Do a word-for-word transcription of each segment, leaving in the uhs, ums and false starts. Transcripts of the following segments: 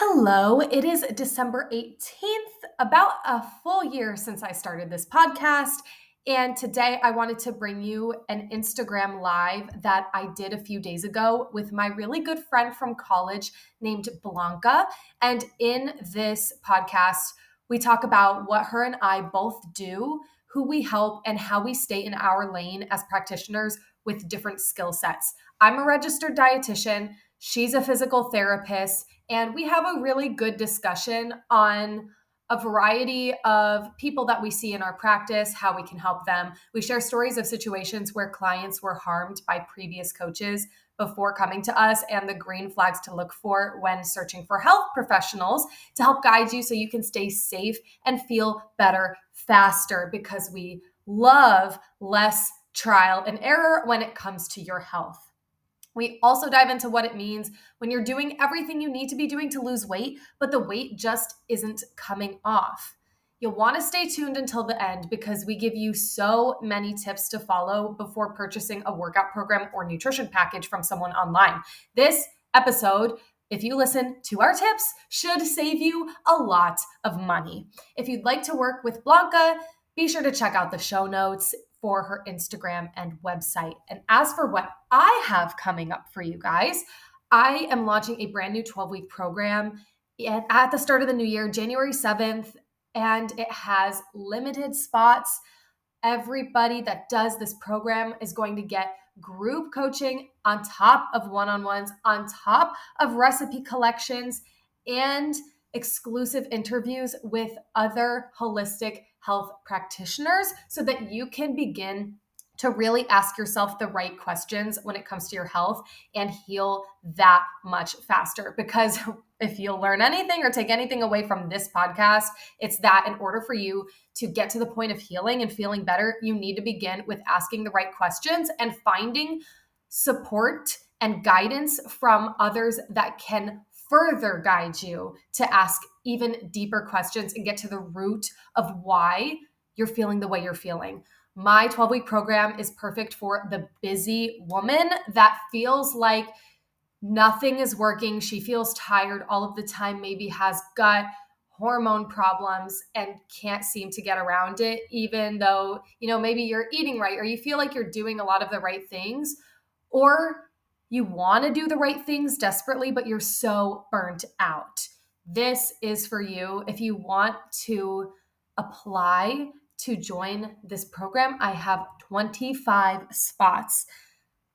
Hello, it is December eighteenth, about a full year since I started this podcast. And today I wanted to bring you an Instagram live that I did a few days ago with my really good friend from college named Blanca. And in this podcast, we talk about what her and I both do, who we help, and how we stay in our lane as practitioners with different skill sets. I'm a registered dietitian. She's a physical therapist, and we have a really good discussion on a variety of people that we see in our practice, how we can help them. We share stories of situations where clients were harmed by previous coaches before coming to us and the green flags to look for when searching for health professionals to help guide you so you can stay safe and feel better faster, because we love less trial and error when it comes to your health. We also dive into what it means when you're doing everything you need to be doing to lose weight, but the weight just isn't coming off. You'll want to stay tuned until the end because we give you so many tips to follow before purchasing a workout program or nutrition package from someone online. This episode, if you listen to our tips, should save you a lot of money. If you'd like to work with Blanca, be sure to check out the show notes for her Instagram and website. And as for what I have coming up for you guys, I am launching a brand new twelve-week program at the start of the new year, January seventh, and it has limited spots. Everybody that does this program is going to get group coaching on top of one-on-ones, on top of recipe collections, and exclusive interviews with other holistic health practitioners so that you can begin to really ask yourself the right questions when it comes to your health and heal that much faster. Because if you'll learn anything or take anything away from this podcast, it's that in order for you to get to the point of healing and feeling better, you need to begin with asking the right questions and finding support and guidance from others that can further guide you to ask even deeper questions and get to the root of why you're feeling the way you're feeling. My twelve-week program is perfect for the busy woman that feels like nothing is working. She feels tired all of the time, maybe has gut hormone problems and can't seem to get around it, even though, you know, maybe you're eating right or you feel like you're doing a lot of the right things, or you want to do the right things desperately, but you're so burnt out. This is for you. If you want to apply to join this program, I have twenty-five spots.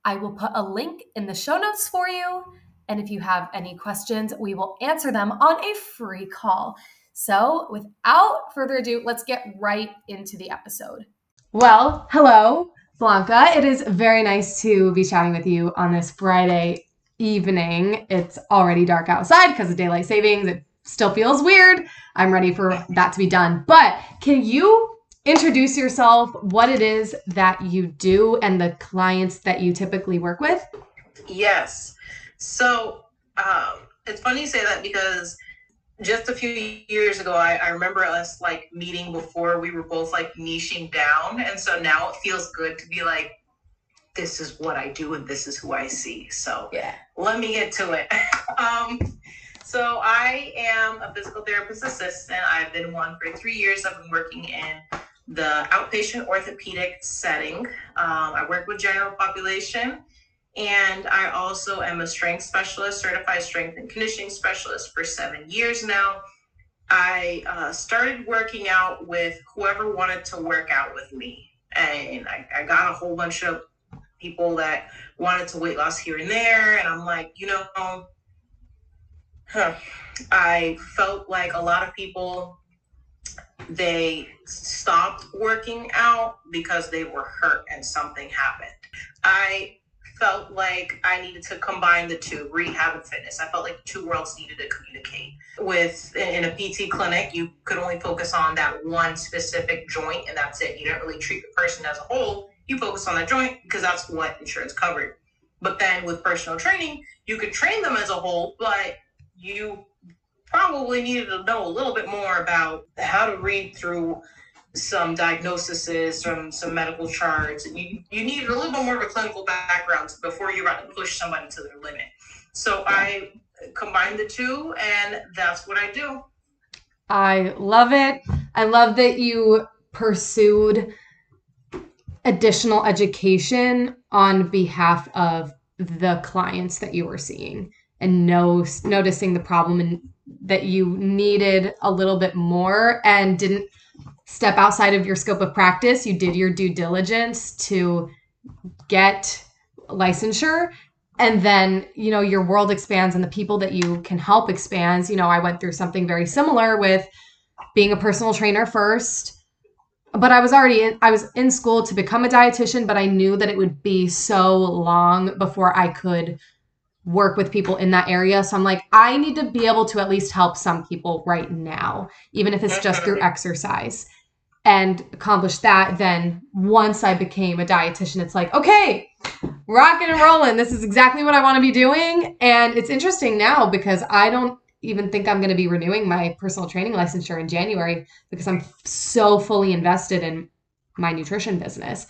I will put a link in the show notes for you. And if you have any questions, we will answer them on a free call. So without further ado, let's get right into the episode. Well, hello, Blanca. It is very nice to be chatting with you on this Friday evening. It's already dark outside because of daylight savings. It still feels weird. I'm ready for that to be done. But can you introduce yourself, what it is that you do, and the clients that you typically work with? Yes. So um, it's funny you say that because just a few years ago, I, I remember us like meeting before we were both like niching down. And so now it feels good to be like, this is what I do and this is who I see. So yeah, let me get to it. um, so I am a physical therapist assistant. I've been one for three years. I've been working in the outpatient orthopedic setting. Um, I work with general population. And I also am a strength specialist, certified strength and conditioning specialist for seven years now. I uh, started working out with whoever wanted to work out with me. And I, I got a whole bunch of people that wanted to weight loss here and there. And I'm like, you know, huh. I felt like a lot of people, they stopped working out because they were hurt and something happened. I felt like I needed to combine the two, rehab and fitness. I felt like two worlds needed to communicate. With in a P T clinic, you could only focus on that one specific joint and that's it. You don't really treat the person as a whole. You focus on that joint because that's what insurance covered. But then with personal training, you could train them as a whole, but you probably needed to know a little bit more about how to read through some diagnoses, some some medical charts, and you, you needed a little bit more of a clinical background before you're about to push somebody to their limit. So I combine the two, and that's what I do. I love it. I love that you pursued additional education on behalf of the clients that you were seeing and no, noticing the problem and that you needed a little bit more and didn't step outside of your scope of practice. You did your due diligence to get licensure. And then, you know, your world expands and the people that you can help expands. You know, I went through something very similar with being a personal trainer first, but I was already in, I was in school to become a dietitian, but I knew that it would be so long before I could work with people in that area. So I'm like, I need to be able to at least help some people right now, even if it's just through exercise, and accomplish that. Then once I became a dietitian, it's like, okay, rocking and rolling. This is exactly what I want to be doing. And it's interesting now because I don't even think I'm going to be renewing my personal training licensure in January because I'm so fully invested in my nutrition business.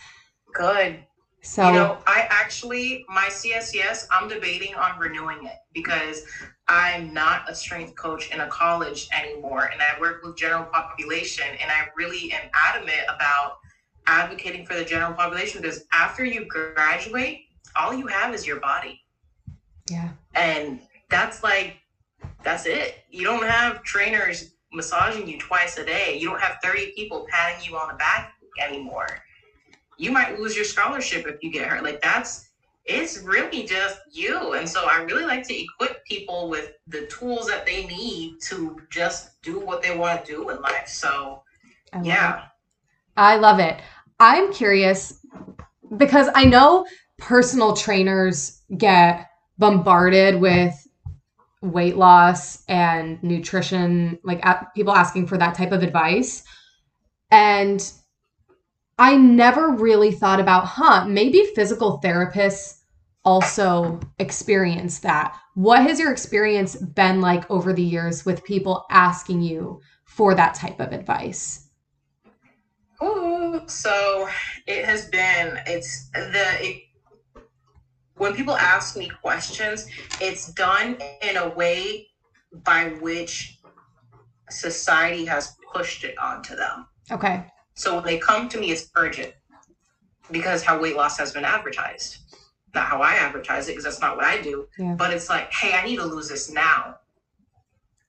Good. So, you know, I actually, my C S C S, I'm debating on renewing it because I'm not a strength coach in a college anymore. And I work with general population, and I really am adamant about advocating for the general population, because after you graduate, all you have is your body. Yeah. And that's like, that's it. You don't have trainers massaging you twice a day. You don't have thirty people patting you on the back anymore. You might lose your scholarship if you get hurt. Like, that's, it's really just you. And so I really like to equip people with the tools that they need to just do what they want to do in life. So I yeah. I love it. I'm curious because I know personal trainers get bombarded with weight loss and nutrition, like people asking for that type of advice. And I never really thought about, huh, maybe physical therapists also experience that. What has your experience been like over the years with people asking you for that type of advice? Ooh, so it has been, it's the, it, when people ask me questions, it's done in a way by which society has pushed it onto them. Okay. So when they come to me, it's urgent because how weight loss has been advertised, not how I advertise it, because that's not what I do, yeah. But it's like, hey, I need to lose this now.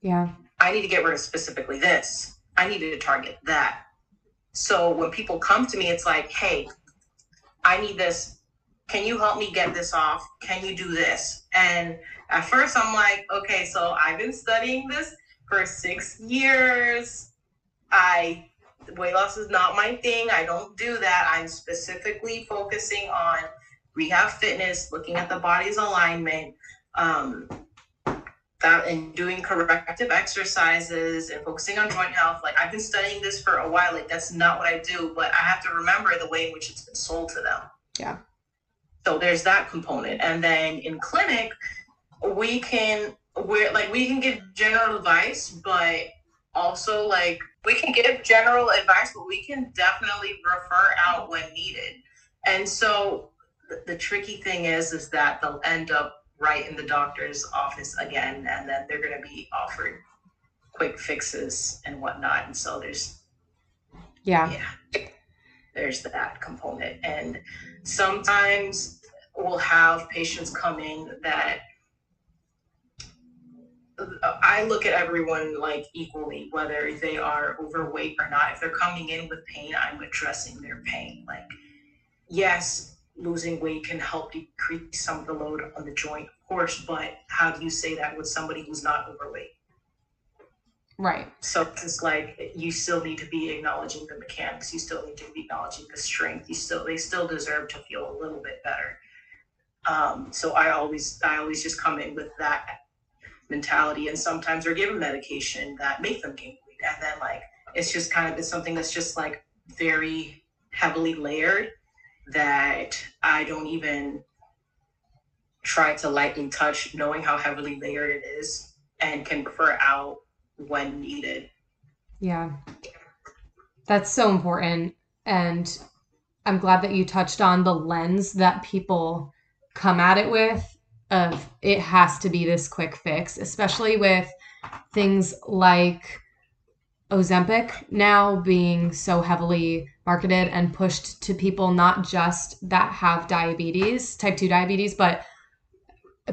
Yeah. I need to get rid of specifically this. I need to target that. So when people come to me, it's like, hey, I need this. Can you help me get this off? Can you do this? And at first I'm like, okay, so I've been studying this for six years. I, weight loss is not my thing. I don't do that. I'm specifically focusing on rehab fitness, looking at the body's alignment, um, that and doing corrective exercises and focusing on joint health. Like, I've been studying this for a while. Like, that's not what I do, but I have to remember the way in which it's been sold to them. Yeah. So there's that component. And then in clinic, we can, we're like, we can give general advice, but also like we can give general advice, but we can definitely refer out when needed. And so the, the tricky thing is, is that they'll end up right in the doctor's office again, and then they're going to be offered quick fixes and whatnot. And so there's, yeah, yeah, there's that component. And sometimes we'll have patients come in that I look at everyone like equally, whether they are overweight or not. If they're coming in with pain, I'm addressing their pain. Like, yes, losing weight can help decrease some of the load on the joint, of course, but how do you say that with somebody who's not overweight? Right. So it's like, you still need to be acknowledging the mechanics. You still need to be acknowledging the strength. You still, they still deserve to feel a little bit better. Um, so I always, I always just come in with that mentality, and sometimes they're given medication that make them gain weight. And then like, it's just kind of, it's something that's just like very heavily layered, that I don't even try to lightly touch, knowing how heavily layered it is, and can refer out when needed. Yeah. That's so important. And I'm glad that you touched on the lens that people come at it with of it has to be this quick fix, especially with things like Ozempic now being so heavily marketed and pushed to people, not just that have diabetes, type two diabetes, but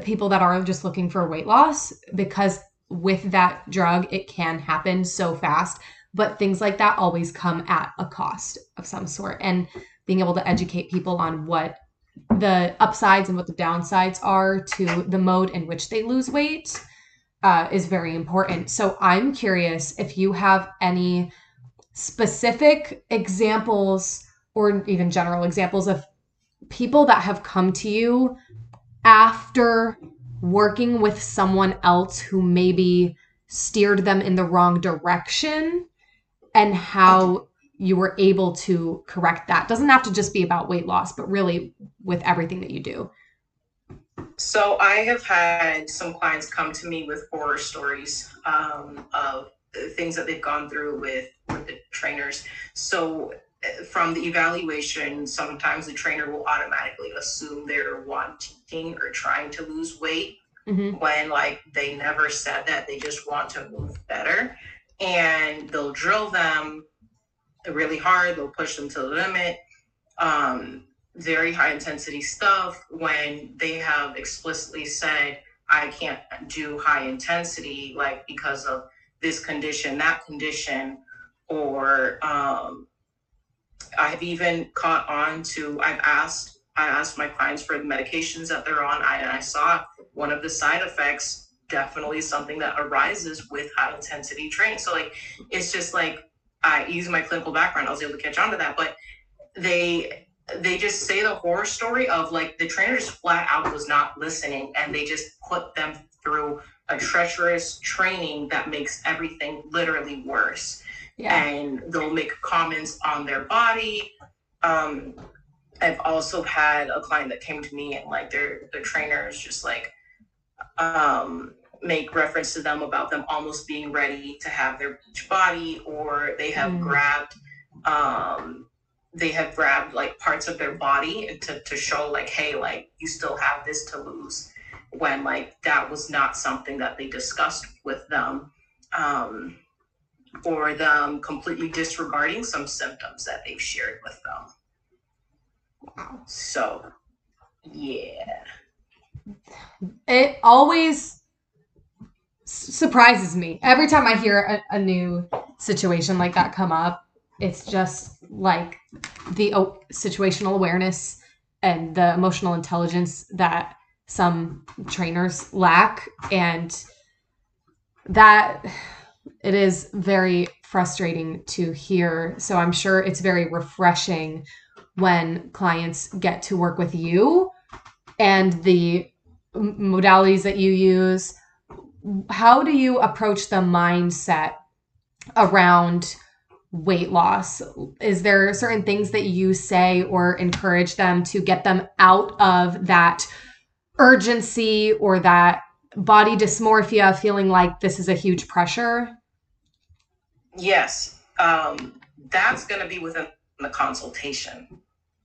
people that are just looking for weight loss, because with that drug, it can happen so fast. But things like that always come at a cost of some sort. And being able to educate people on what the upsides and what the downsides are to the mode in which they lose weight uh, is very important. So I'm curious if you have any specific examples or even general examples of people that have come to you after working with someone else who maybe steered them in the wrong direction, and how you were able to correct that. Doesn't have to just be about weight loss, but really with everything that you do. So I have had some clients come to me with horror stories um, of things that they've gone through with, with the trainers. So from the evaluation, sometimes the trainer will automatically assume they're wanting or trying to lose weight, mm-hmm. when like they never said that. They just want to move better, and they'll drill them really hard. They'll push them to the limit. Um, very high intensity stuff when they have explicitly said, I can't do high intensity, like because of this condition, that condition, or, um, I've even caught on to, I've asked, I asked my clients for the medications that they're on. I, and I saw one of the side effects, definitely something that arises with high intensity training. So like, it's just like, I using my clinical background, I was able to catch on to that, but they, they just say the horror story of like the trainer just flat out was not listening, and they just put them through a treacherous training that makes everything literally worse. Yeah. And they'll make comments on their body. Um, I've also had a client that came to me and like their, their trainers just like, um, make reference to them about them almost being ready to have their beach body, or they have mm. grabbed, um, they have grabbed like parts of their body to, to show like, hey, like you still have this to lose, when like that was not something that they discussed with them. Um, or them completely disregarding some symptoms that they've shared with them. Wow. So, yeah. It always surprises me. Every time I hear a, a new situation like that come up, it's just like the oh, situational awareness and the emotional intelligence that some trainers lack. And that... it is very frustrating to hear. So I'm sure it's very refreshing when clients get to work with you and the modalities that you use. How do you approach the mindset around weight loss? Is there certain things that you say or encourage them to get them out of that urgency or that body dysmorphia, feeling like this is a huge pressure? Yes. Um, that's going to be within the consultation.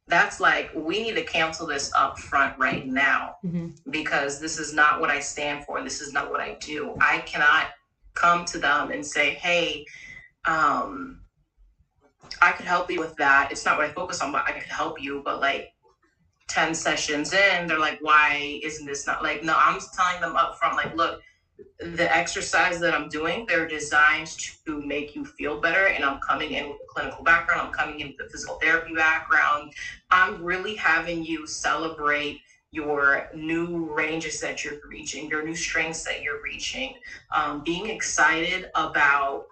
That's like, we need to cancel this up front right now, mm-hmm. because this is not what I stand for. This is not what I do. I cannot come to them and say, hey, um, I could help you with that. It's not what I focus on, but I could help you. But like, ten sessions in, they're like, why isn't this not like, no, I'm telling them up front, like, look, the exercise that I'm doing, they're designed to make you feel better. And I'm coming in with a clinical background. I'm coming in with a physical therapy background. I'm really having you celebrate your new ranges that you're reaching, your new strengths that you're reaching, um, being excited about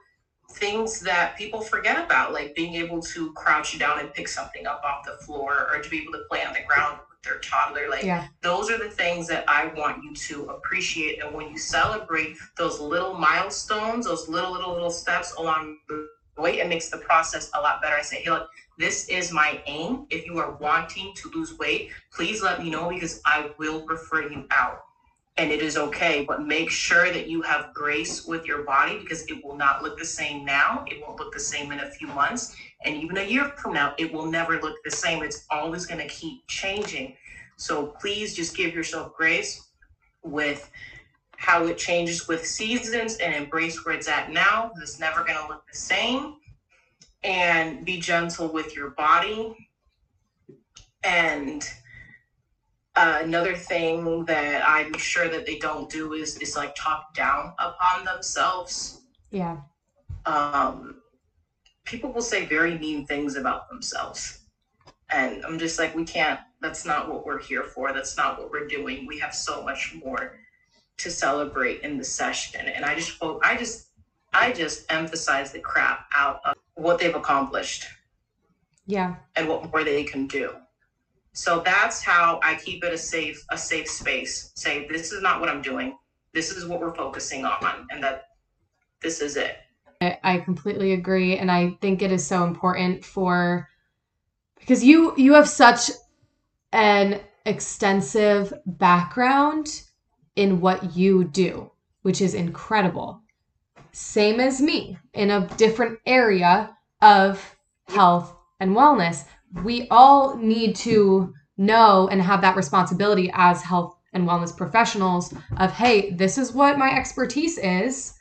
things that people forget about, like being able to crouch you down and pick something up off the floor, or to be able to play on the ground with their toddler. Like, yeah. Those are the things that I want you to appreciate. And when you celebrate those little milestones, those little, little, little steps along the way, it makes the process a lot better. I say, hey, look, this is my aim. If you are wanting to lose weight, please let me know, because I will refer you out. And it is okay, but make sure that you have grace with your body, because it will not look the same now. It won't look the same in a few months. And even a year from now, it will never look the same. It's always going to keep changing. So please just give yourself grace. with how it changes with seasons and embrace where it's at now. It's never going to look the same, and be gentle with your body. And uh, another thing that I'm sure that they don't do is, is like talk down upon themselves. Yeah. Um, people will say very mean things about themselves. And I'm just like, we can't, that's not what we're here for. That's not what we're doing. We have so much more to celebrate in the session. And I just, I just, I just emphasize the crap out of what they've accomplished. Yeah. And what more they can do. So that's how I keep it a safe, a safe space. Say, this is not what I'm doing. This is what we're focusing on. And that this is it. I, I completely agree. And I think it is so important for, because you, you have such an extensive background in what you do, which is incredible. Same as me, in a different area of health and wellness. We all need to know and have that responsibility as health and wellness professionals of, hey, this is what my expertise is.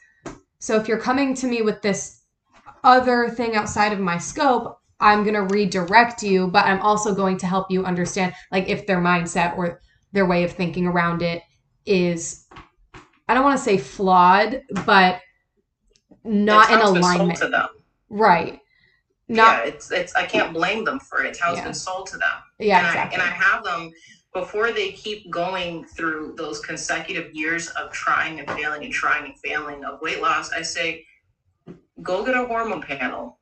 So if you're coming to me with this other thing outside of my scope, I'm going to redirect you, but I'm also going to help you understand, like, if their mindset or their way of thinking around it is, I don't want to say flawed, but not in alignment. To them. Right. Not, yeah, it's, it's, I can't blame them for it. It's how it's yeah. been sold to them. Yeah, and exactly. I, and I have them, before they keep going through those consecutive years of trying and failing and trying and failing of weight loss, I say, go get a hormone panel.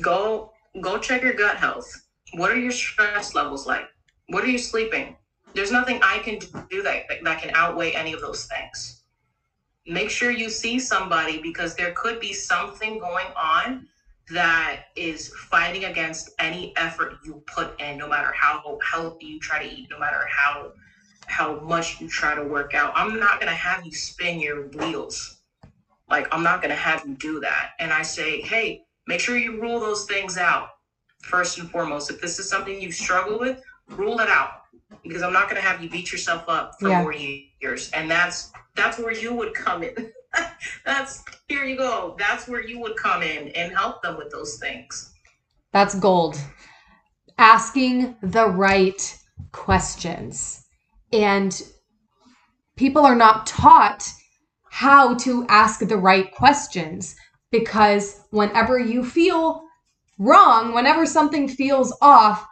Go, go check your gut health. What are your stress levels like? What are you sleeping? There's nothing I can do that, that can outweigh any of those things. Make sure you see somebody, because there could be something going on that is fighting against any effort you put in, no matter how healthy you try to eat, no matter how how much you try to work out. I'm not going to have you spin your wheels. Like, I'm not going to have you do that. And I say, hey, make sure you rule those things out first and foremost. If this is something you struggle with, rule it out, because I'm not going to have you beat yourself up for yeah. more years. And that's that's where you would come in. That's, here you go. That's where you would come in and help them with those things. That's gold. Asking the right questions. And people are not taught how to ask the right questions, because whenever you feel wrong, whenever something feels off,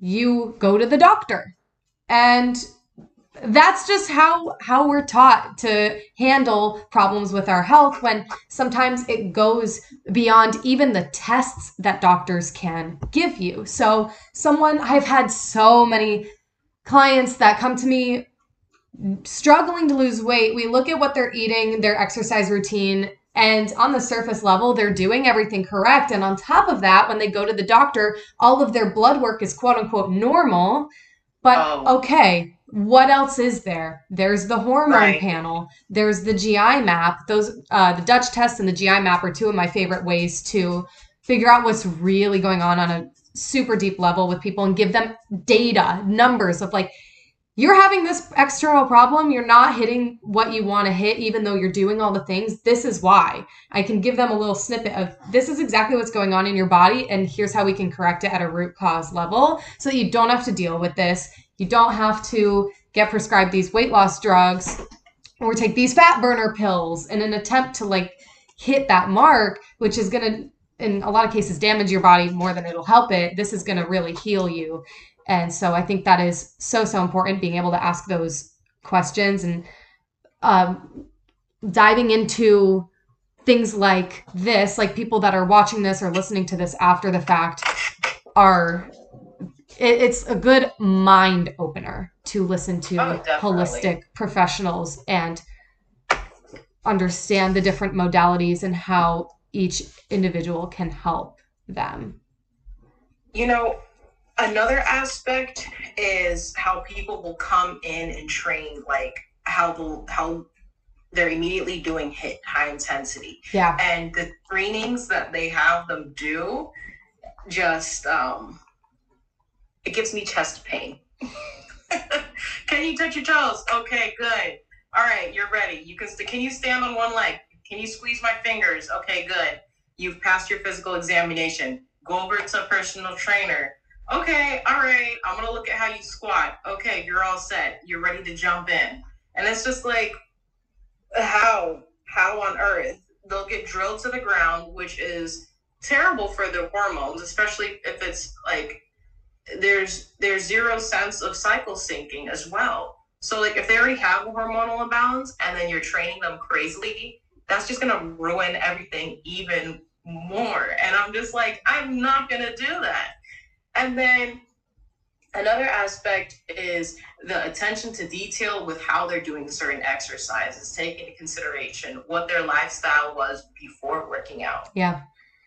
you go to the doctor. And that's just how how we're taught to handle problems with our health, when sometimes it goes beyond even the tests that doctors can give you. So someone, I've had so many clients that come to me struggling to lose weight. We look at what they're eating, their exercise routine, and on the surface level, they're doing everything correct. And on top of that, when they go to the doctor, all of their blood work is quote unquote normal. But oh. okay, what else is there? There's the hormone right. panel. There's the G I map. Those, uh, the Dutch test and the G I map are two of my favorite ways to figure out what's really going on on a super deep level with people, and give them data, numbers of like, you're having this external problem. You're not hitting what you want to hit, even though you're doing all the things. This is why. I can give them a little snippet of, this is exactly what's going on in your body, and here's how we can correct it at a root cause level, so that you don't have to deal with this. You don't have to get prescribed these weight loss drugs or take these fat burner pills in an attempt to like hit that mark, which is going to, in a lot of cases, damage your body more than it'll help it. This is going to really heal you. And so I think that is so, so important, being able to ask those questions, and um, diving into things like this, like people that are watching this or listening to this after the fact are, it, it's a good mind opener to listen to oh, holistic professionals and understand the different modalities and how each individual can help them. You know, another aspect is how people will come in and train, like how the, how they're immediately doing HIIT, high intensity. Yeah. And the trainings that they have them do, just, um, it gives me chest pain. Can you touch your toes? Okay, good. All right, you're ready. You can, st- can you stand on one leg? Can you squeeze my fingers? Okay, good. You've passed your physical examination. Go over to a personal trainer. Okay, all right, I'm going to look at how you squat. Okay, you're all set. You're ready to jump in. And it's just like, how? How on earth? They'll get drilled to the ground, which is terrible for their hormones, especially if it's like, there's there's zero sense of cycle syncing as well. So like if they already have a hormonal imbalance and then you're training them crazily, that's just going to ruin everything even more. And I'm just like, I'm not going to do that. And then another aspect is the attention to detail with how they're doing certain exercises. Take into consideration what their lifestyle was before working out. Yeah.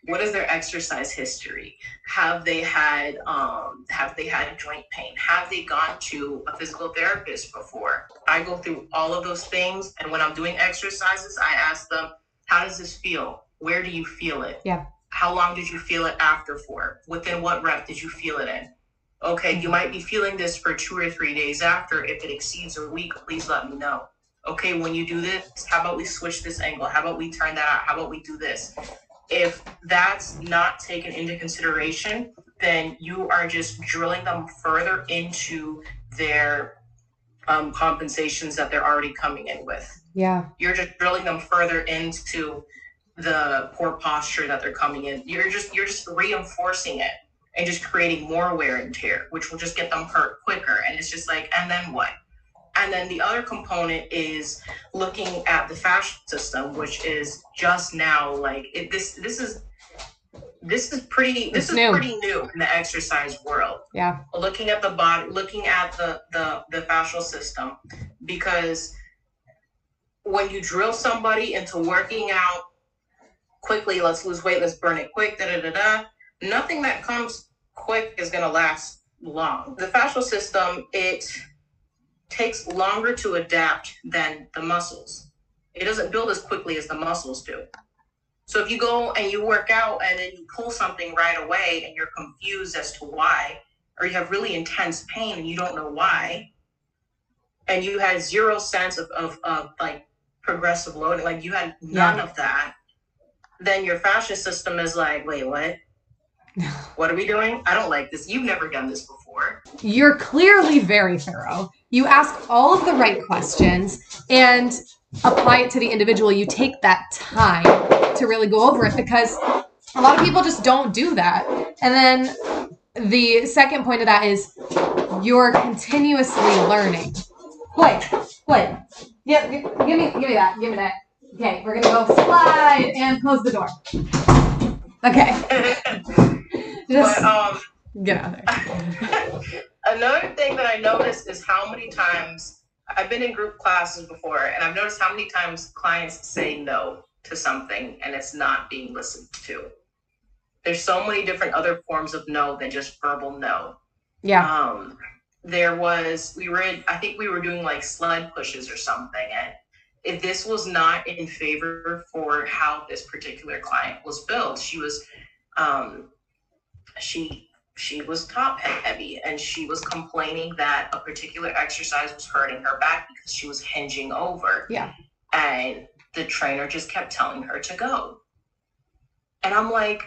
What is their exercise history? Have they had um, have they had joint pain? Have they gone to a physical therapist before? I go through all of those things, and when I'm doing exercises, I ask them, how does this feel? Where do you feel it? Yeah. How long did you feel it after for? Within what rep did you feel it in? Okay, you might be feeling this for two or three days after. If it exceeds a week, please let me know. Okay, when you do this, how about we switch this angle? How about we turn that out? How about we do this? If that's not taken into consideration, then you are just drilling them further into their um, compensations that they're already coming in with. Yeah. You're just drilling them further into the poor posture that they're coming in. You're just, you're just reinforcing it and just creating more wear and tear, which will just get them hurt quicker. And it's just like, and then what? And then the other component is looking at the fascial system, which is just now like it, this. This is this is pretty. This it's is new. pretty new in the exercise world. Yeah. Looking at the body, looking at the the the fascial system, because when you drill somebody into working out quickly, let's lose weight, let's burn it quick, da da da da. Nothing that comes quick is going to last long. The fascial system, it takes longer to adapt than the muscles. It doesn't build as quickly as the muscles do. So if you go and you work out and then you pull something right away and you're confused as to why, or you have really intense pain and you don't know why, and you had zero sense of, of, of like progressive loading, like you had none yeah. of that, then your fascia system is like, wait, what? What are we doing? I don't like this. You've never done this before. You're clearly very thorough. You ask all of the right questions and apply it to the individual. You take that time to really go over it, because a lot of people just don't do that. And then the second point of that is you're continuously learning. Wait, wait. Yeah, give, give me, give me that. Give me that. Okay, we're gonna go slide and close the door. Okay. Just but, um, get out of there. Another thing that I noticed is how many times I've been in group classes before, and I've noticed how many times clients say no to something and it's not being listened to. There's so many different other forms of no than just verbal no. Yeah. Um, there was, we were, in, I think we were doing like sled pushes or something. And if this was not in favor for how this particular client was built, she was, um, she she was top heavy, and she was complaining that a particular exercise was hurting her back because she was hinging over. Yeah. And the trainer just kept telling her to go. And I'm like,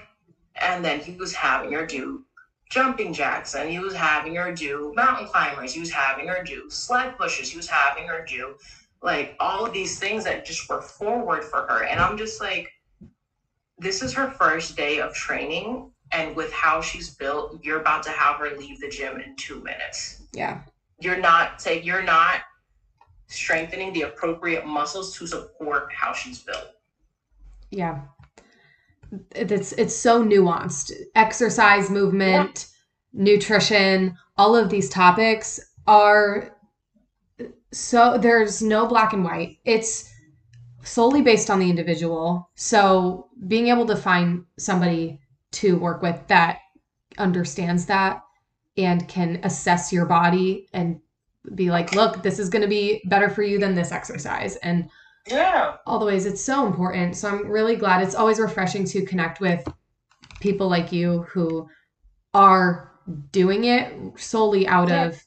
and then he was having her do jumping jacks, and he was having her do mountain climbers, he was having her do sled pushes, he was having her do like all of these things that just were forward for her. And I'm just like, this is her first day of training. And with how she's built, you're about to have her leave the gym in two minutes. Yeah. You're not say you're not strengthening the appropriate muscles to support how she's built. Yeah. It's, it's so nuanced. Exercise, movement, yeah. nutrition, all of these topics are so, there's no black and white. It's solely based on the individual. So being able to find somebody to work with that understands that and can assess your body and be like, look, this is going to be better for you than this exercise. And yeah, all the ways, it's so important. So I'm really glad. It's always refreshing to connect with people like you who are doing it solely out yeah. of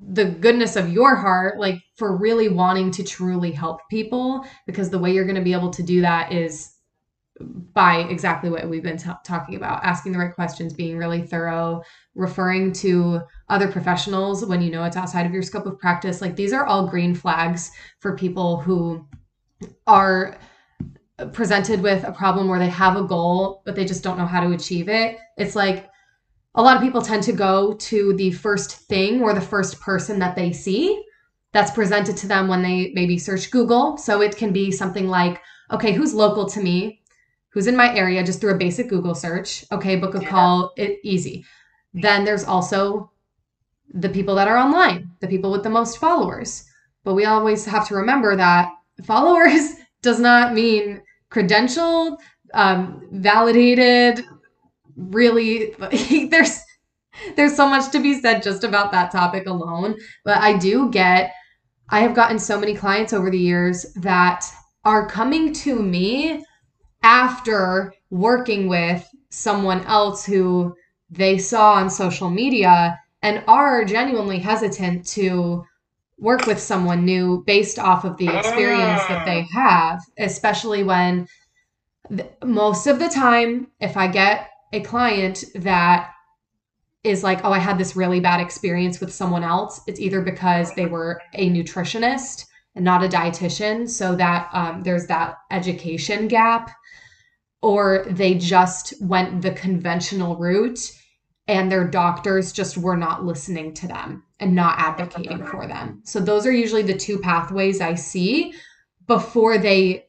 the goodness of your heart, like for really wanting to truly help people, because the way you're going to be able to do that is by exactly what we've been t- talking about, asking the right questions, being really thorough, referring to other professionals when you know it's outside of your scope of practice. Like these are all green flags for people who are presented with a problem where they have a goal, but they just don't know how to achieve it. It's like a lot of people tend to go to the first thing or the first person that they see that's presented to them when they maybe search Google. So it can be something like, okay, who's local to me? Who's in my area? Just through a basic Google search. Okay, book a yeah. call, it easy. Then there's also the people that are online, the people with the most followers. But we always have to remember that followers does not mean credentialed, um, validated, really. there's there's so much to be said just about that topic alone. But I do get, I have gotten so many clients over the years that are coming to me after working with someone else who they saw on social media and are genuinely hesitant to work with someone new based off of the experience that they have, especially when th- most of the time, if I get a client that is like, oh, I had this really bad experience with someone else, it's either because they were a nutritionist and not a dietitian, so that um, there's that education gap, or they just went the conventional route and their doctors just were not listening to them and not advocating for them. So those are usually the two pathways I see before they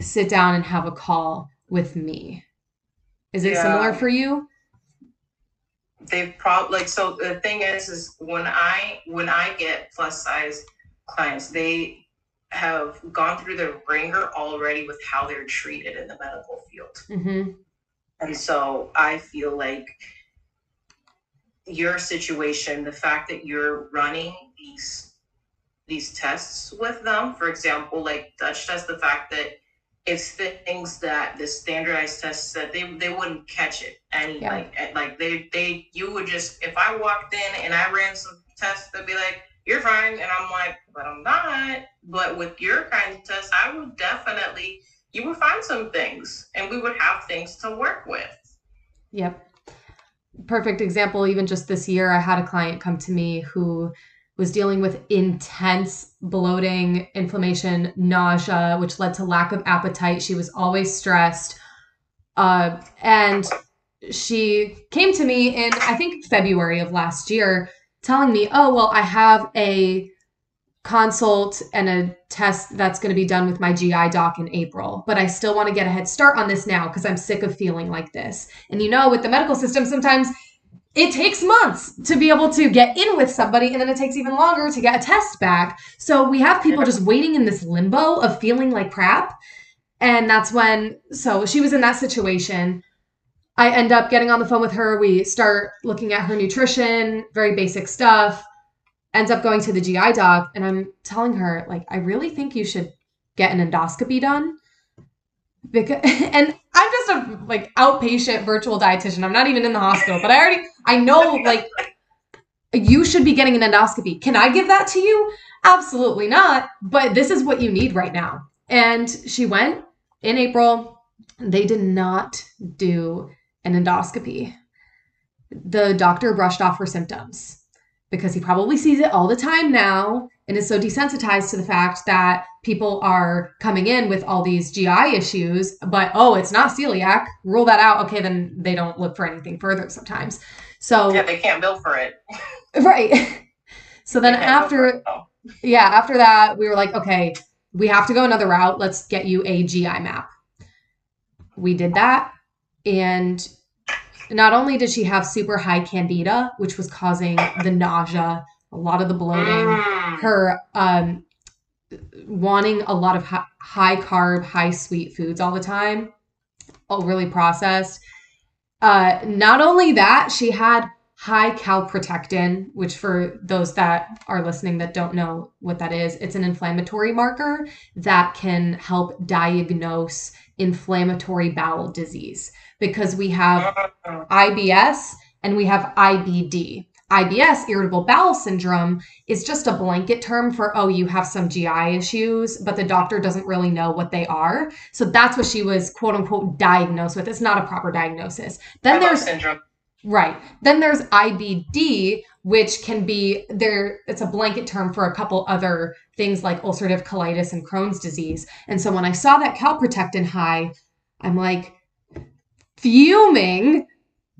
sit down and have a call with me. Is it yeah. similar for you? They've probably, like, so the thing is, is when I, when I get plus size clients, they have gone through the ringer already with how they're treated in the medical field. Mm-hmm. And so I feel like your situation, the fact that you're running these, these tests with them, for example, like Dutch test, the fact that it's things that the standardized tests said they they wouldn't catch it. And yeah. like, like they, they, you would just, if I walked in and I ran some tests, they'd be like, you're fine. And I'm like, but I'm not. But with your kind of test, I would definitely, you would find some things and we would have things to work with. Yep. Perfect example. Even just this year, I had a client come to me who was dealing with intense bloating, inflammation, nausea, which led to lack of appetite. She was always stressed. Uh, and she came to me in, I think, February of last year, telling me, oh, well, I have a consult and a test that's going to be done with my G I doc in April, but I still want to get a head start on this now because I'm sick of feeling like this. And you know, with the medical system, sometimes it takes months to be able to get in with somebody, and then it takes even longer to get a test back. So we have people just waiting in this limbo of feeling like crap. And that's when, so she was in that situation. I end up getting on the phone with her. We start looking at her nutrition, very basic stuff, ends up going to the G I doc, and I'm telling her, like, I really think you should get an endoscopy done. Because, and I'm just a like outpatient virtual dietitian. I'm not even in the hospital, but I already, I know, like, you should be getting an endoscopy. Can I give that to you? Absolutely not. But this is what you need right now. And she went in April. They did not do an endoscopy. The doctor brushed off her symptoms because he probably sees it all the time now and is so desensitized to the fact that people are coming in with all these G I issues, but, oh, it's not celiac. Rule that out. Okay, then they don't look for anything further sometimes. So yeah, they can't bill for it. Right. So then after, it, oh. yeah, after that, we were like, okay, we have to go another route. Let's get you a G I map. We did that. And not only did she have super high candida, which was causing the nausea, a lot of the bloating, her um, wanting a lot of high, high carb, high sweet foods all the time, overly processed. Uh, not only that, she had high calprotectin, which for those that are listening that don't know what that is, it's an inflammatory marker that can help diagnose inflammatory bowel disease because we have I B S and we have I B D. I B S, irritable bowel syndrome, is just a blanket term for, oh, you have some G I issues, but the doctor doesn't really know what they are. So that's what she was, quote unquote, diagnosed with. It's not a proper diagnosis. Then there's syndrome. Right. Then there's I B D, which can be there. It's a blanket term for a couple other things like ulcerative colitis and Crohn's disease. And so when I saw that calprotectin high, I'm like fuming,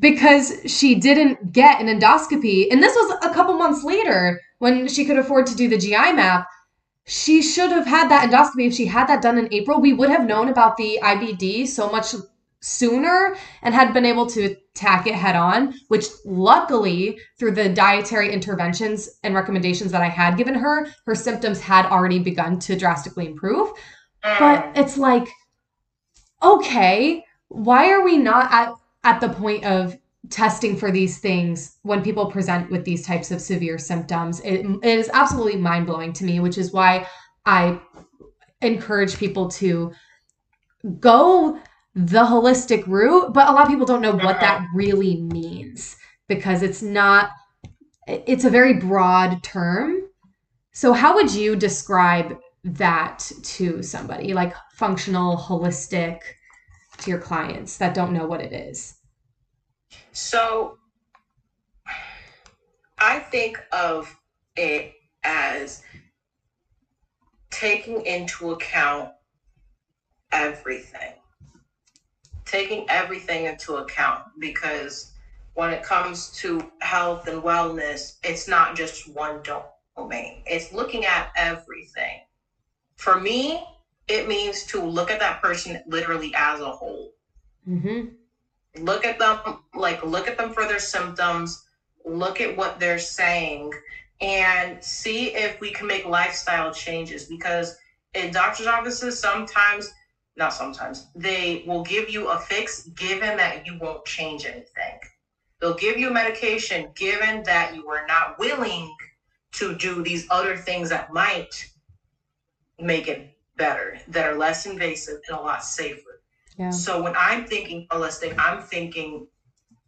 because she didn't get an endoscopy. And this was a couple months later when she could afford to do the G I map. She should have had that endoscopy. If she had that done in April, we would have known about the I B D so much sooner and had been able to attack it head on, which luckily through the dietary interventions and recommendations that I had given her, her symptoms had already begun to drastically improve. But it's like, okay, why are we not at... at the point of testing for these things when people present with these types of severe symptoms? It, it is absolutely mind-blowing to me, which is why I encourage people to go the holistic route, but a lot of people don't know what that really means, because it's not, it's a very broad term. So how would you describe that to somebody, like functional, holistic, to your clients that don't know what it is? So I think of it as taking into account everything, taking everything into account, because when it comes to health and wellness, it's not just one domain. It's looking at everything. For me, it means to look at that person literally as a whole. Mm-hmm. Look at them, like look at them for their symptoms, look at what they're saying, and see if we can make lifestyle changes. Because in doctor's offices, sometimes, not sometimes, they will give you a fix given that you won't change anything. They'll give you medication given that you are not willing to do these other things that might make it better, that are less invasive and a lot safer. Yeah. So when I'm thinking holistic, I'm thinking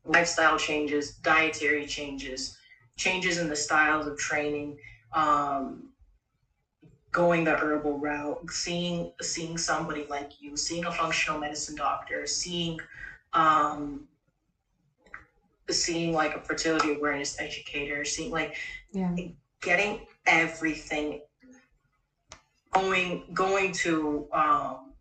lifestyle changes, dietary changes, changes in the styles of training, um, going the herbal route, seeing seeing somebody like you, seeing a functional medicine doctor, seeing um, seeing like a fertility awareness educator, seeing like yeah. getting everything. Going, going to, um,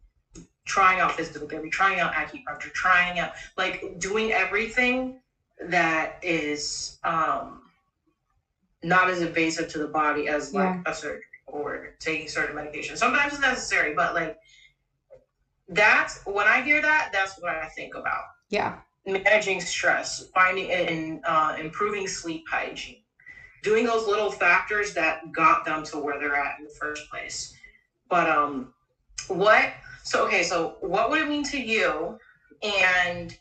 trying out physical therapy, trying out acupuncture, trying out, like doing everything that is, um, not as invasive to the body as like yeah. a surgery or taking certain medication. Sometimes it's necessary, but like that's when I hear that, that's what I think about. Yeah. Managing stress, finding and, uh, improving sleep hygiene, doing those little factors that got them to where they're at in the first place. But um, what, so, okay, so what would it mean to you? And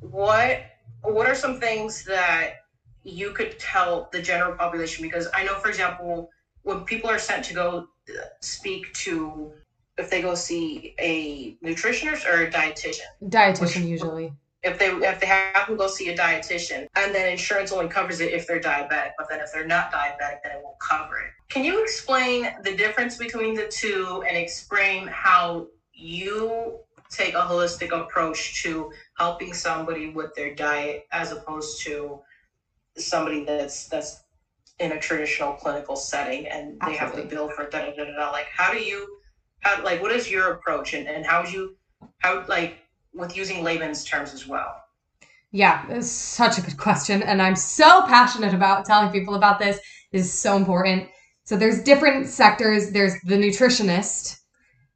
what, what are some things that you could tell the general population? Because I know, for example, when people are sent to go speak to, if they go see a nutritionist or a dietitian. Dietitian usually. If they if they have to go see a dietitian, and then insurance only covers it if they're diabetic, but then if they're not diabetic, then it won't cover it. Can you explain the difference between the two and explain how you take a holistic approach to helping somebody with their diet as opposed to somebody that's that's in a traditional clinical setting and they Absolutely. have to bill for da da da da? Like, how do you, how, like, what is your approach, and, and how would you, how like. with using layman's terms as well? Yeah, it's such a good question. And I'm so passionate about telling people about this. It is so important. So there's different sectors. There's the nutritionist.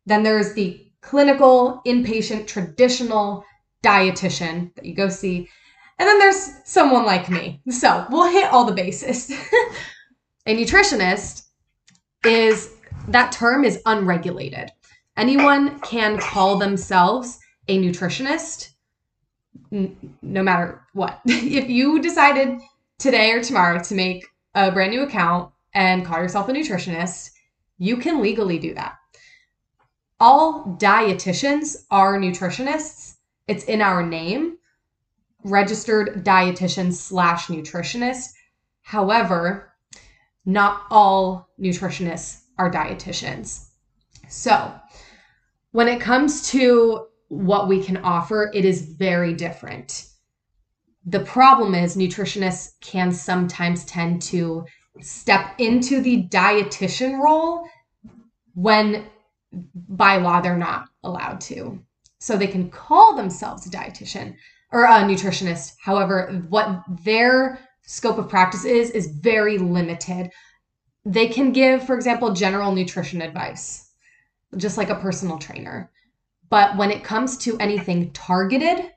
Then there's the clinical, inpatient, traditional dietitian that you go see. And then there's someone like me. So we'll hit all the bases. A nutritionist is, that term is unregulated. Anyone can call themselves a nutritionist, no matter what. If you decided today or tomorrow to make a brand new account and call yourself a nutritionist, you can legally do that. All dietitians are nutritionists. It's in our name. registered dietitian slash nutritionist. However, not all nutritionists are dietitians. So when it comes to what we can offer, it is very different. The problem is nutritionists can sometimes tend to step into the dietitian role when by law they're not allowed to. So they can call themselves a dietitian or a nutritionist. However, what their scope of practice is, is very limited. They can give, for example, general nutrition advice, just like a personal trainer. But when it comes to anything targeted,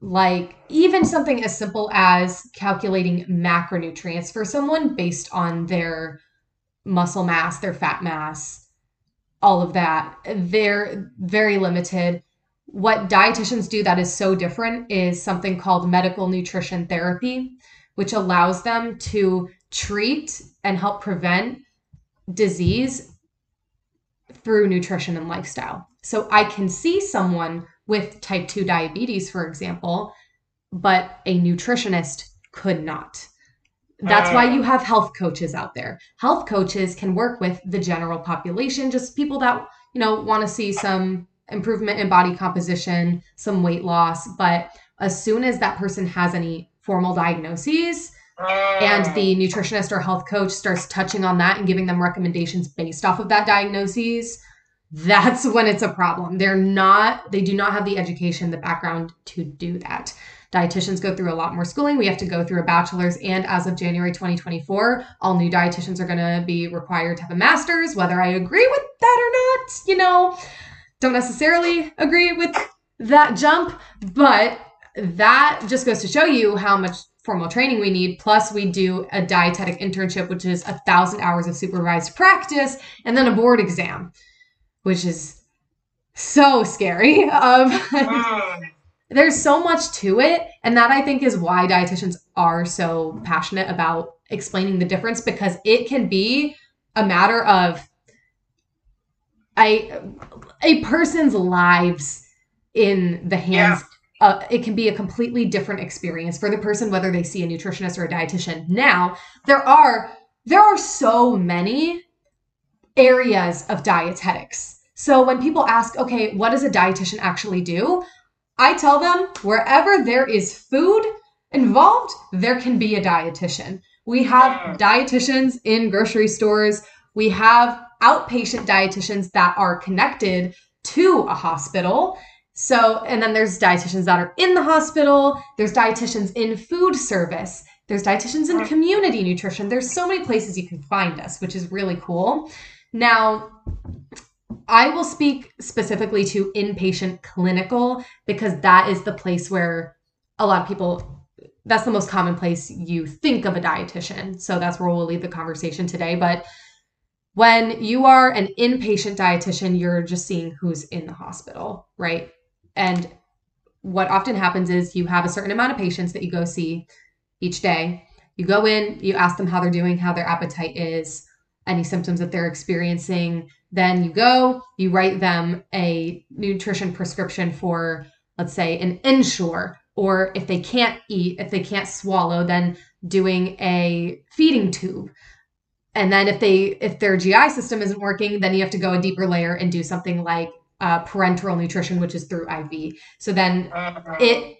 like even something as simple as calculating macronutrients for someone based on their muscle mass, their fat mass, all of that, they're very limited. What dietitians do that is so different is something called medical nutrition therapy, which allows them to treat and help prevent disease through nutrition and lifestyle. So I can see someone with type two diabetes, for example, but a nutritionist could not. That's why you have health coaches out there. Health coaches can work with the general population, just people that, you know, want to see some improvement in body composition, some weight loss. But as soon as that person has any formal diagnoses and the nutritionist or health coach starts touching on that and giving them recommendations based off of that diagnoses, that's when it's a problem. They're not, they do not have the education, the background to do that. Dietitians go through a lot more schooling. We have to go through a bachelor's, and as of January twenty twenty-four, all new dietitians are going to be required to have a master's. Whether I agree with that or not, you know, don't necessarily agree with that jump, but that just goes to show you how much formal training we need. Plus we do a dietetic internship, which is a thousand hours of supervised practice, and then a board exam, which is so scary. Um, wow. There's so much to it. And that I think is why dietitians are so passionate about explaining the difference, because it can be a matter of a, a person's lives in the hands. Yeah. Uh, it can be a completely different experience for the person, whether they see a nutritionist or a dietitian. Now, there are, there are so many areas of dietetics. So when people ask, okay, what does a dietitian actually do? I tell them wherever there is food involved, there can be a dietitian. We have dietitians in grocery stores. We have outpatient dietitians that are connected to a hospital. So, and then there's dietitians that are in the hospital. There's dietitians in food service. There's dietitians in community nutrition. There's so many places you can find us, which is really cool. Now, I will speak specifically to inpatient clinical, because that is the place where a lot of people, that's the most common place you think of a dietitian. So that's where we'll leave the conversation today. But when you are an inpatient dietitian, you're just seeing who's in the hospital, right? And what often happens is you have a certain amount of patients that you go see each day. You go in, you ask them how they're doing, how their appetite is, any symptoms that they're experiencing. Then you go, you write them a nutrition prescription for, let's say, an Ensure, or if they can't eat, if they can't swallow, then doing a feeding tube. And then if they if their G I system isn't working, then you have to go a deeper layer and do something like uh, parenteral nutrition, which is through I V. So then it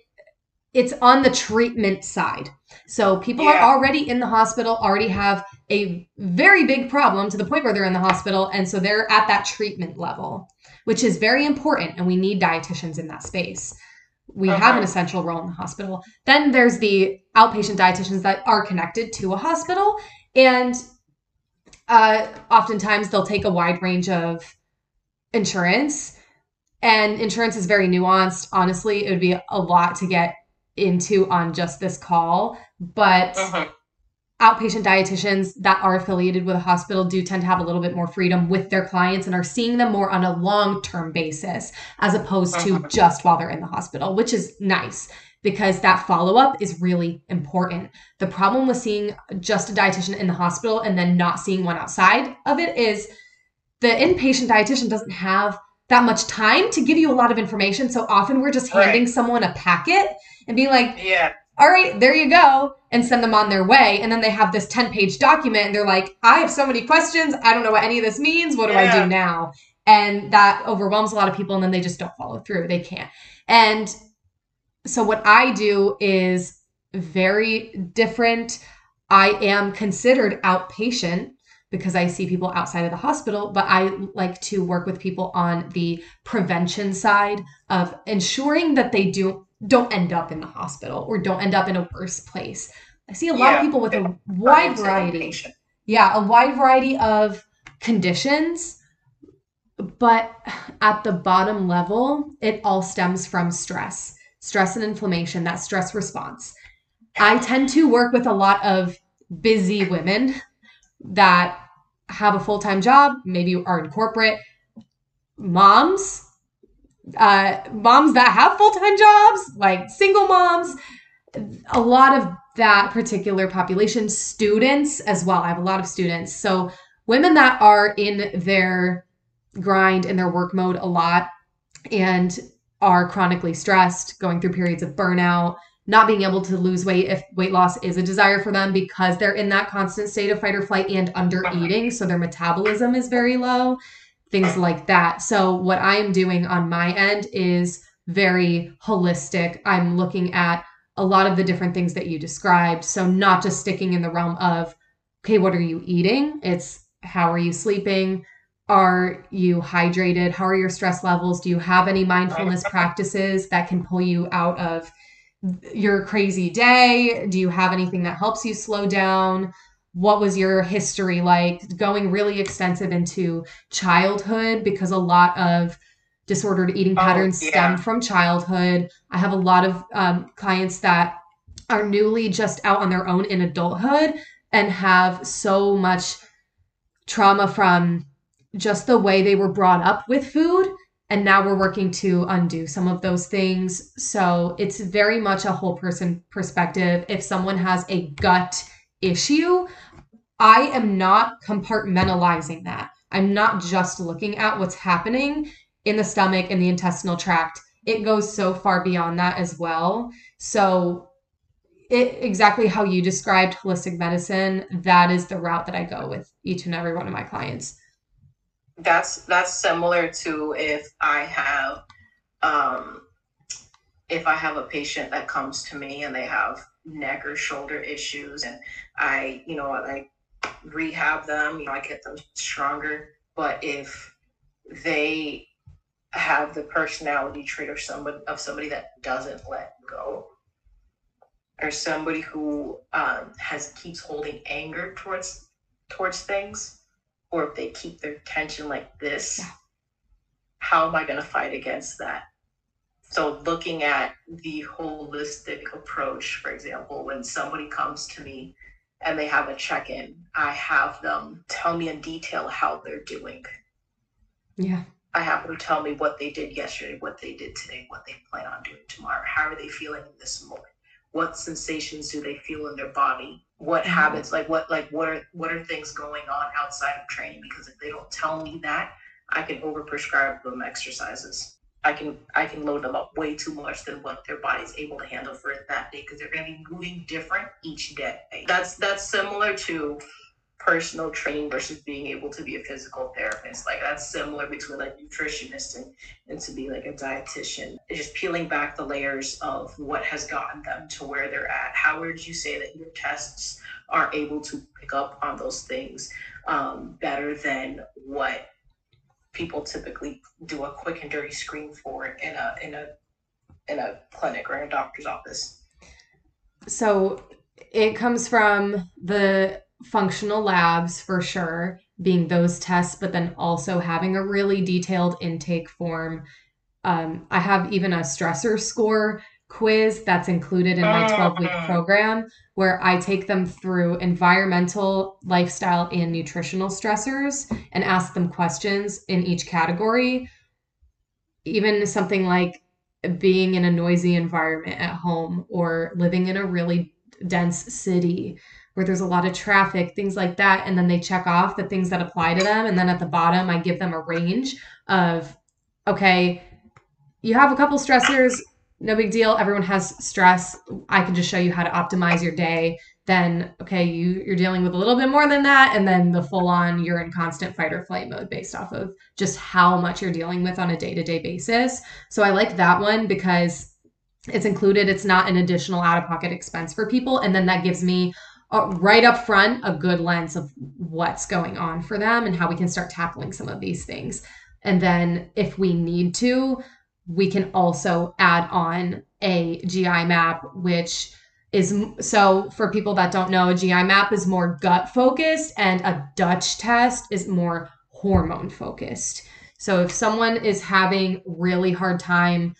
it's on the treatment side. So people yeah. are already in the hospital, already have a very big problem to the point where they're in the hospital. And so they're at that treatment level, which is very important. And we need dietitians in that space. We okay. have an essential role in the hospital. Then there's the outpatient dietitians that are connected to a hospital. And uh, oftentimes they'll take a wide range of insurance. And insurance is very nuanced. Honestly, it would be a lot to get into on just this call, but uh-huh. outpatient dietitians that are affiliated with a hospital do tend to have a little bit more freedom with their clients and are seeing them more on a long-term basis as opposed to just while they're in the hospital, which is nice because that follow-up is really important. The problem with seeing just a dietitian in the hospital and then not seeing one outside of it is the inpatient dietitian doesn't have that much time to give you a lot of information. So often we're just handing right. someone a packet and being like, yeah, all right, there you go, and send them on their way. And then they have this ten page document and they're like, I have so many questions. I don't know what any of this means. What do yeah. I do now? And that overwhelms a lot of people. And then they just don't follow through. They can't. And so what I do is very different. I am considered outpatient because I see people outside of the hospital, but I like to work with people on the prevention side of ensuring that they do, don't end up in the hospital or don't end up in a worse place. I see a lot yeah, of people with a wide variety. Yeah, a wide variety of conditions, but at the bottom level, it all stems from stress, stress and inflammation, that stress response. I tend to work with a lot of busy women that have a full-time job, maybe are in corporate, moms, uh, moms that have full-time jobs, like single moms, a lot of that particular population, students as well. I have a lot of students. So women that are in their grind, in their work mode a lot, and are chronically stressed, going through periods of burnout, not being able to lose weight if weight loss is a desire for them because they're in that constant state of fight or flight and under eating. So their metabolism is very low, things like that. So what I'm doing on my end is very holistic. I'm looking at a lot of the different things that you described. So not just sticking in the realm of, okay, what are you eating? It's how are you sleeping? Are you hydrated? How are your stress levels? Do you have any mindfulness practices that can pull you out of your crazy day? Do you have anything that helps you slow down? What was your history like? Going really extensive into childhood because a lot of disordered eating patterns oh, yeah. stem from childhood. I have a lot of um, clients that are newly just out on their own in adulthood and have so much trauma from just the way they were brought up with food. And now we're working to undo some of those things. So it's very much a whole person perspective. If someone has a gut issue, I am not compartmentalizing that. I'm not just looking at what's happening in the stomach and in the intestinal tract. It goes so far beyond that as well. So it, exactly how you described holistic medicine, that is the route that I go with each and every one of my clients. That's that's similar to if I have um, if I have a patient that comes to me and they have neck or shoulder issues, and I you know I rehab them, you know I get them stronger. But if they have the personality trait or somebody of somebody that doesn't let go, or somebody who um, has keeps holding anger towards towards things, or if they keep their tension like this, yeah. how am I going to fight against that? So looking at the holistic approach, for example, when somebody comes to me and they have a check-in, I have them tell me in detail how they're doing. Yeah. I have them tell me what they did yesterday, what they did today, what they plan on doing tomorrow. How are they feeling in this moment? What sensations do they feel in their body? What habits, like what, like what are, what are things going on outside of training? Because if they don't tell me that, I can overprescribe them exercises. I can, I can load them up way too much than what their body's able to handle for that day, because they're going to be moving different each day. That's, that's similar to personal training versus being able to be a physical therapist. Like that's similar between like nutritionists and, and to be like a dietitian. It's just peeling back the layers of what has gotten them to where they're at. How would you say that your tests are able to pick up on those things um, better than what people typically do a quick and dirty screen for in a, in a, in a clinic or in a doctor's office? So it comes from the functional labs for sure, being those tests, but then also having a really detailed intake form. Um, I have even a stressor score quiz that's included in my twelve week program where I take them through environmental, lifestyle, and nutritional stressors and ask them questions in each category. Even something like being in a noisy environment at home or living in a really dense city where there's a lot of traffic, things like that. And then they check off the things that apply to them. And then at the bottom, I give them a range of, okay, you have a couple stressors, no big deal. Everyone has stress. I can just show you how to optimize your day. Then, okay, you, you're dealing with a little bit more than that. And then the full on, you're in constant fight or flight mode based off of just how much you're dealing with on a day-to-day basis. So I like that one because it's included. It's not an additional out-of-pocket expense for people. And then that gives me uh, right up front a good lens of what's going on for them and how we can start tackling some of these things. And then if we need to, we can also add on a G I map, which is, so for people that don't know, a G I map is more gut focused and a Dutch test is more hormone focused. So if someone is having really hard time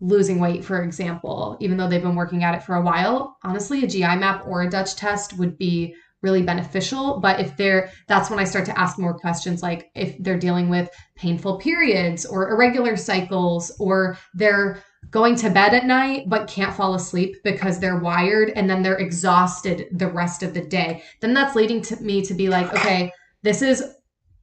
losing weight, for example, even though they've been working at it for a while, honestly, a G I map or a Dutch test would be really beneficial. But if they're, that's when I start to ask more questions, like if they're dealing with painful periods or irregular cycles, or they're going to bed at night but can't fall asleep because they're wired and then they're exhausted the rest of the day, then that's leading to me to be like, okay, this is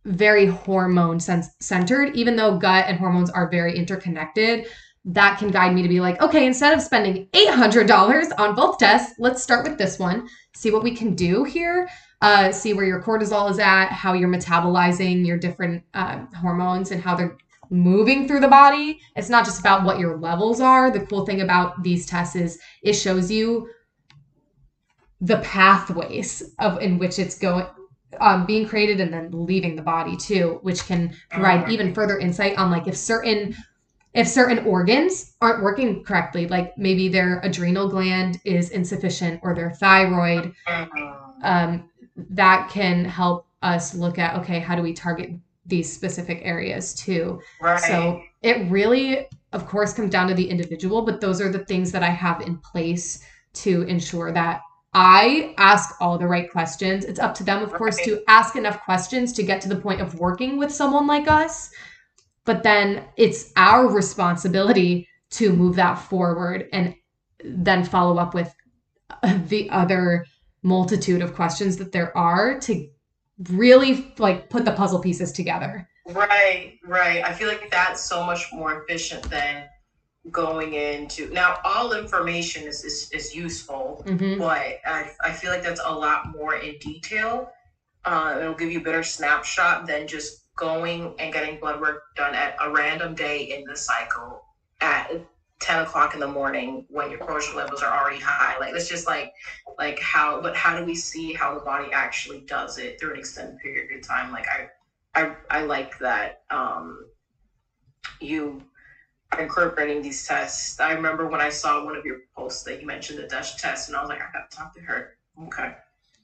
very hormone centered, even though gut and hormones are very interconnected. That can guide me to be like, okay, instead of spending eight hundred dollars on both tests, let's start with this one, see what we can do here, uh, see where your cortisol is at, how you're metabolizing your different uh, hormones and how they're moving through the body. It's not just about what your levels are. The cool thing about these tests is it shows you the pathways of in which it's going, um, being created and then leaving the body too, which can provide even further insight on like if certain If certain organs aren't working correctly, like maybe their adrenal gland is insufficient or their thyroid, um, that can help us look at, okay, how do we target these specific areas too? Right. So it really, of course, comes down to the individual, but those are the things that I have in place to ensure that I ask all the right questions. It's up to them, of right. course, to ask enough questions to get to the point of working with someone like us. But then it's our responsibility to move that forward and then follow up with the other multitude of questions that there are to really like put the puzzle pieces together. Right, right. I feel like that's so much more efficient than going into, now all information is, is, is useful, mm-hmm. but I, I feel like that's a lot more in detail. Uh, it'll give you a better snapshot than just going and getting blood work done at a random day in the cycle at ten o'clock in the morning when your cortisol levels are already high. Like it's just like, like how, but how do we see how the body actually does it through an extended period of time? Like I, I, I like that um, you are incorporating these tests. I remember when I saw one of your posts that you mentioned the Dutch test, and I was like, I got to talk to her. Okay.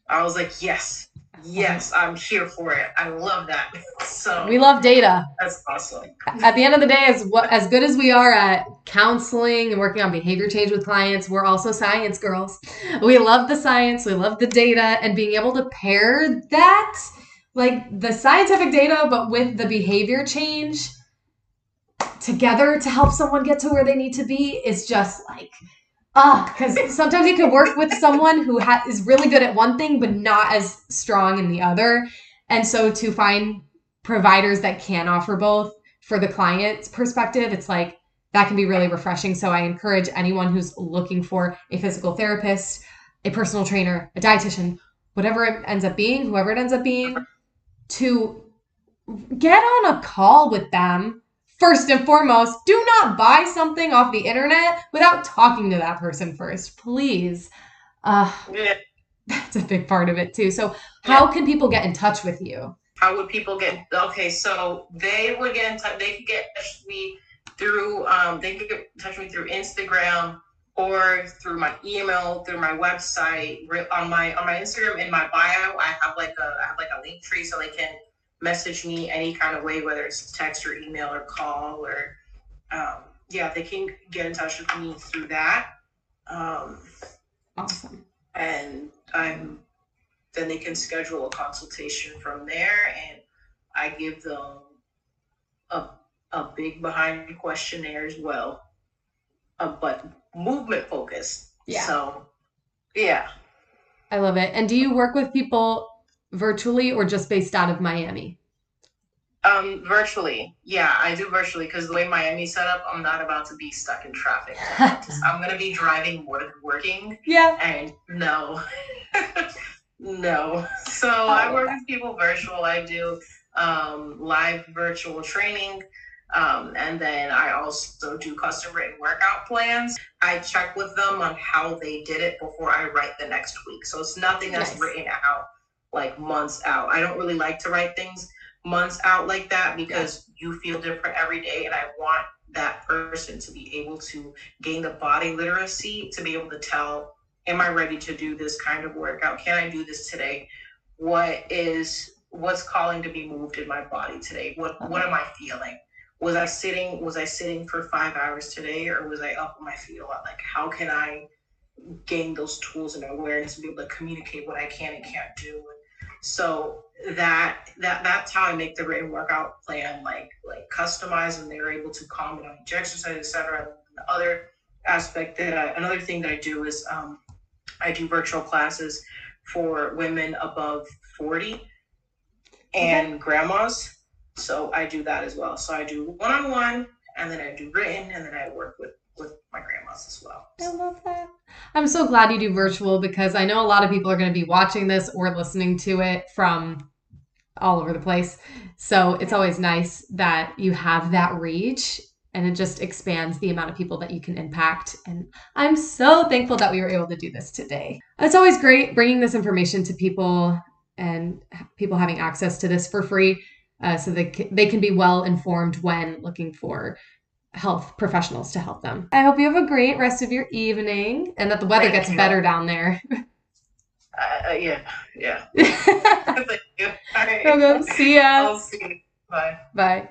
I was like, yes. Yes, I'm here for it. I love that. So we love data. That's awesome. At the end of the day, as what as good as we are at counseling and working on behavior change with clients, we're also science girls. We love the science, we love the data, and being able to pair that, like the scientific data, but with the behavior change together to help someone get to where they need to be is just like Ah, because sometimes you can work with someone who ha is really good at one thing, but not as strong in the other. And so to find providers that can offer both for the client's perspective, it's like that can be really refreshing. So I encourage anyone who's looking for a physical therapist, a personal trainer, a dietitian, whatever it ends up being, whoever it ends up being, to get on a call with them. First and foremost, do not buy something off the internet without talking to that person first, please. Uh, yeah. That's a big part of it too. So how yeah. can people get in touch with you? How would people get, okay, so they would get in touch, they could get in touch with me through, um, they could get in touch with me through Instagram or through my email, through my website, on my, on my Instagram, in my bio, I have like a, I have like a link tree so they can message me any kind of way, whether it's text or email or call or, um, yeah, they can get in touch with me through that. Um, awesome. And I'm, then they can schedule a consultation from there, and I give them a, a big behind the questionnaire as well, uh, but movement focused. Yeah. So, yeah. I love it. And do you work with people virtually or just based out of Miami? Um, virtually. Yeah, I do virtually because the way Miami's set up, I'm not about to be stuck in traffic. I'm going to be driving, working. Yeah. And no, no. So oh, I work yeah. with people virtual. I do um, live virtual training. Um, and then I also do custom written workout plans. I check with them on how they did it before I write the next week. So it's nothing that's nice. written out like months out. I don't really like to write things months out like that because yeah. you feel different every day. And I want that person to be able to gain the body literacy, to be able to tell, am I ready to do this kind of workout? Can I do this today? What is, what's calling to be moved in my body today? What, okay. what am I feeling? Was I sitting, was I sitting for five hours today, or was I up on my feet a lot? Like, how can I gain those tools and awareness to be able to communicate what I can and can't do? So that, that, that's how I make the written workout plan, like, like customized, and they're able to comment on each exercise, et cetera. And the other aspect that I, another thing that I do is, um, I do virtual classes for women above forty and okay. grandmas. So I do that as well. So I do one-on-one, and then I do written, and then I work with, with my grandmas as well. I love that. I'm so glad you do virtual, because I know a lot of people are going to be watching this or listening to it from all over the place. So it's always nice that you have that reach, and it just expands the amount of people that you can impact. And I'm so thankful that we were able to do this today. It's always great bringing this information to people and people having access to this for free. Uh, so they can, they can be well informed when looking for health professionals to help them. I hope you have a great rest of your evening, and that the weather Thank gets you. better down there. Uh, yeah, yeah. Thank you. All right. Okay, see ya. I'll see you. Bye. Bye.